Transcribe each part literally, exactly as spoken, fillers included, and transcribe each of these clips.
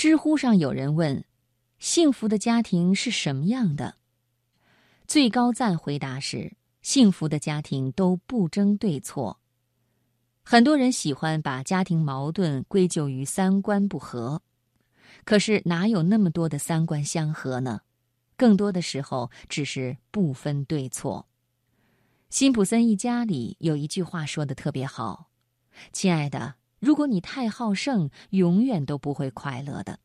知乎上有人问：幸福的家庭是什么样的？最高赞回答是：幸福的家庭都不争对错。很多人喜欢把家庭矛盾归咎于三观不合，可是哪有那么多的三观相合呢？更多的时候只是不分对错。辛普森一家里有一句话说得特别好：亲爱的，如果你太好胜，永远都不会快乐的。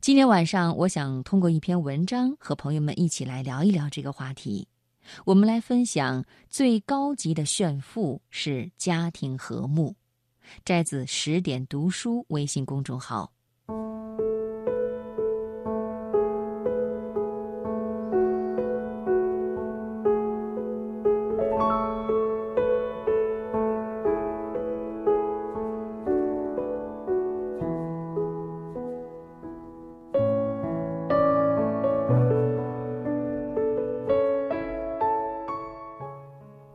今天晚上，我想通过一篇文章和朋友们一起来聊一聊这个话题。我们来分享最高级的炫富是家庭和睦，摘自十点读书微信公众号。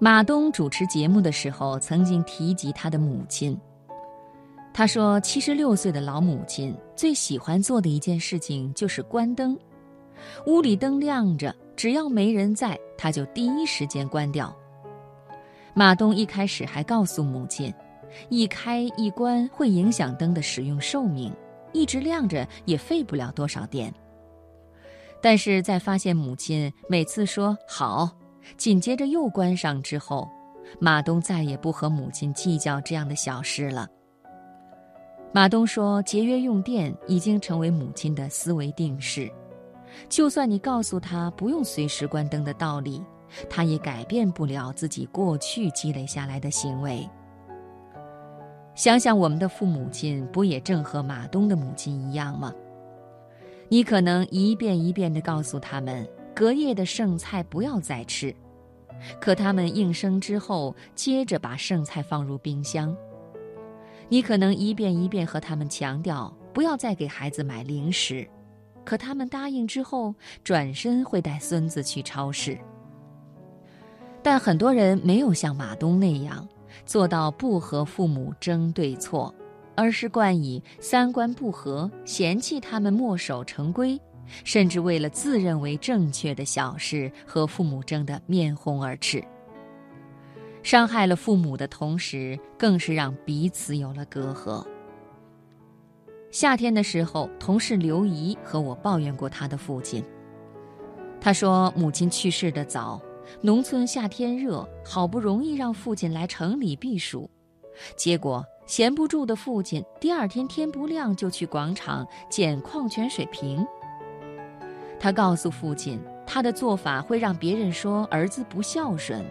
马东主持节目的时候曾经提及他的母亲，他说七十六岁的老母亲最喜欢做的一件事情就是关灯，屋里灯亮着，只要没人在，他就第一时间关掉。马东一开始还告诉母亲，一开一关会影响灯的使用寿命，一直亮着也费不了多少电。但是在发现母亲每次说好紧接着又关上之后，马东再也不和母亲计较这样的小事了。马东说，节约用电已经成为母亲的思维定式，就算你告诉她不用随时关灯的道理，她也改变不了自己过去积累下来的行为。想想我们的父母亲不也正和马东的母亲一样吗？你可能一遍一遍地告诉他们隔夜的剩菜不要再吃，可他们应声之后接着把剩菜放入冰箱。你可能一遍一遍和他们强调不要再给孩子买零食，可他们答应之后转身会带孙子去超市。但很多人没有像马东那样做到不和父母争对错，而是惯以三观不合，嫌弃他们墨守成规，甚至为了自认为正确的小事和父母争得面红耳赤。伤害了父母的同时，更是让彼此有了隔阂。夏天的时候，同事刘姨和我抱怨过她的父亲。她说母亲去世得早，农村夏天热，好不容易让父亲来城里避暑，结果闲不住的父亲第二天天不亮就去广场捡矿泉水瓶。他告诉父亲，他的做法会让别人说儿子不孝顺。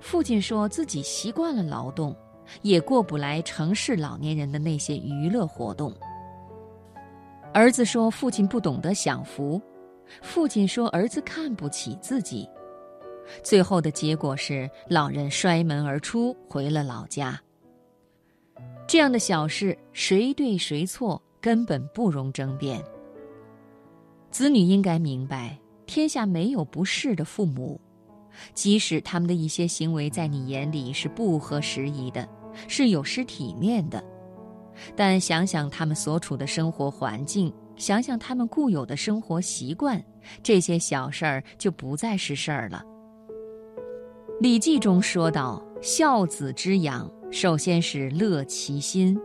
父亲说自己习惯了劳动，也过不来城市老年人的那些娱乐活动。儿子说父亲不懂得享福，父亲说儿子看不起自己。最后的结果是老人摔门而出，回了老家。这样的小事，谁对谁错，根本不容争辩。子女应该明白，天下没有不是的父母，即使他们的一些行为在你眼里是不合时宜的，是有失体面的，但想想他们所处的生活环境，想想他们固有的生活习惯，这些小事儿就不再是事儿了。礼记中说到，孝子之养，首先是乐其心，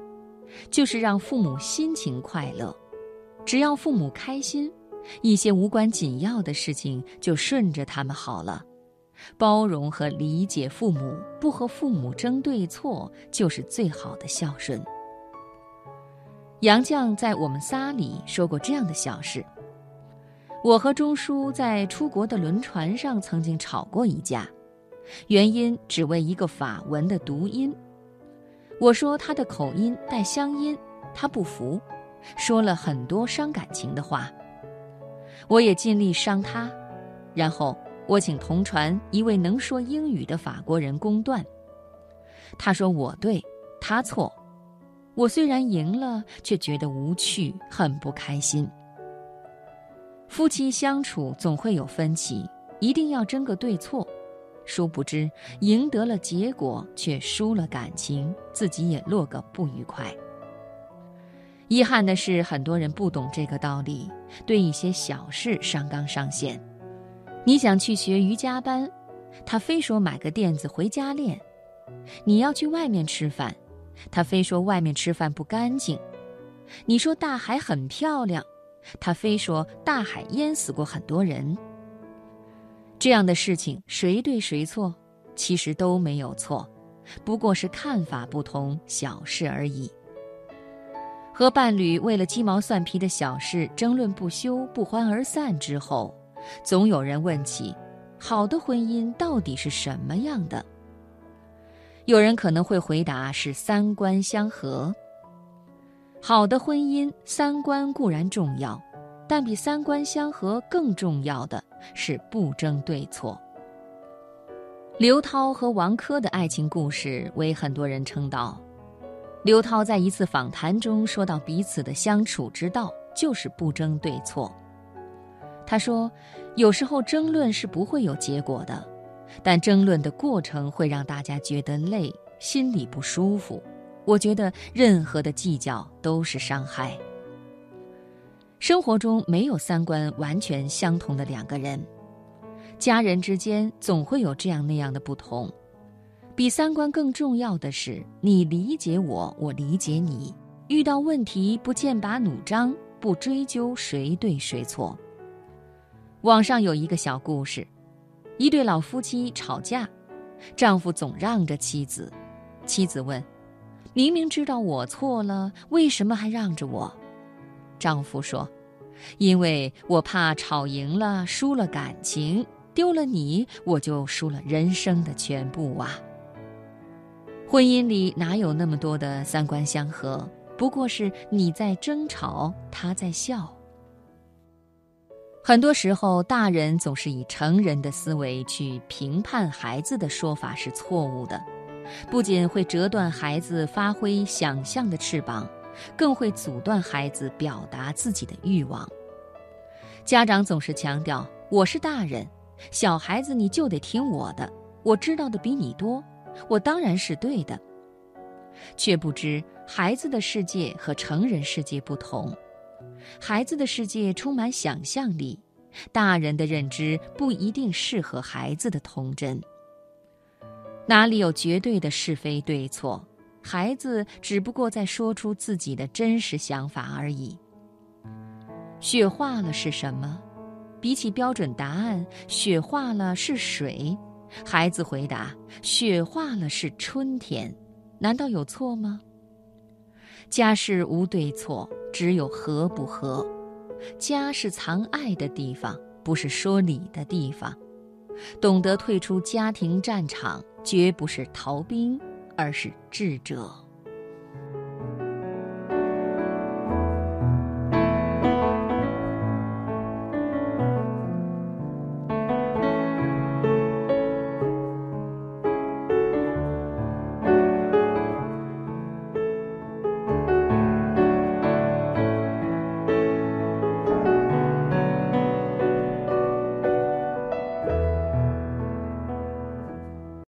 就是让父母心情快乐。只要父母开心，一些无关紧要的事情就顺着他们好了。包容和理解父母，不和父母争对错，就是最好的孝顺。杨绛在《我们仨》里说过这样的小事：我和钟叔在出国的轮船上曾经吵过一架，原因只为一个法文的读音。我说他的口音带乡音，他不服，说了很多伤感情的话。我也尽力伤他，然后我请同船一位能说英语的法国人公断。他说我对，他错。我虽然赢了，却觉得无趣，很不开心。夫妻相处总会有分歧，一定要争个对错，殊不知赢得了结果，却输了感情，自己也落个不愉快。遗憾的是，很多人不懂这个道理，对一些小事上纲上线。你想去学瑜伽班，他非说买个垫子回家练；你要去外面吃饭，他非说外面吃饭不干净；你说大海很漂亮，他非说大海淹死过很多人。这样的事情，谁对谁错，其实都没有错，不过是看法不同，小事而已。和伴侣为了鸡毛蒜皮的小事争论不休，不欢而散之后，总有人问起，好的婚姻到底是什么样的？有人可能会回答是三观相合。好的婚姻，三观固然重要，但比三观相合更重要的是不争对错。刘涛和王珂的爱情故事为很多人称道。刘涛在一次访谈中说到，彼此的相处之道就是不争对错。他说，有时候争论是不会有结果的，但争论的过程会让大家觉得累，心里不舒服。我觉得任何的计较都是伤害。生活中没有三观完全相同的两个人，家人之间总会有这样那样的不同。比三观更重要的是，你理解我，我理解你。遇到问题不剑拔弩张，不追究谁对谁错。网上有一个小故事，一对老夫妻吵架，丈夫总让着妻子。妻子问：明明知道我错了，为什么还让着我？丈夫说：因为我怕吵赢了，输了感情，丢了你，我就输了人生的全部啊。婚姻里哪有那么多的三观相合，不过是你在争吵，他在笑。很多时候，大人总是以成人的思维去评判孩子的说法是错误的，不仅会折断孩子发挥想象的翅膀，更会阻断孩子表达自己的欲望。家长总是强调，我是大人，小孩子你就得听我的，我知道的比你多，我当然是对的。却不知孩子的世界和成人世界不同，孩子的世界充满想象力，大人的认知不一定适合孩子的童真。哪里有绝对的是非对错？孩子只不过在说出自己的真实想法而已。雪化了是什么？比起标准答案，雪化了是水。孩子回答，雪化了是春天，难道有错吗？家事无对错，只有合不合。家是藏爱的地方，不是说理的地方。懂得退出家庭战场，绝不是逃兵，而是智者。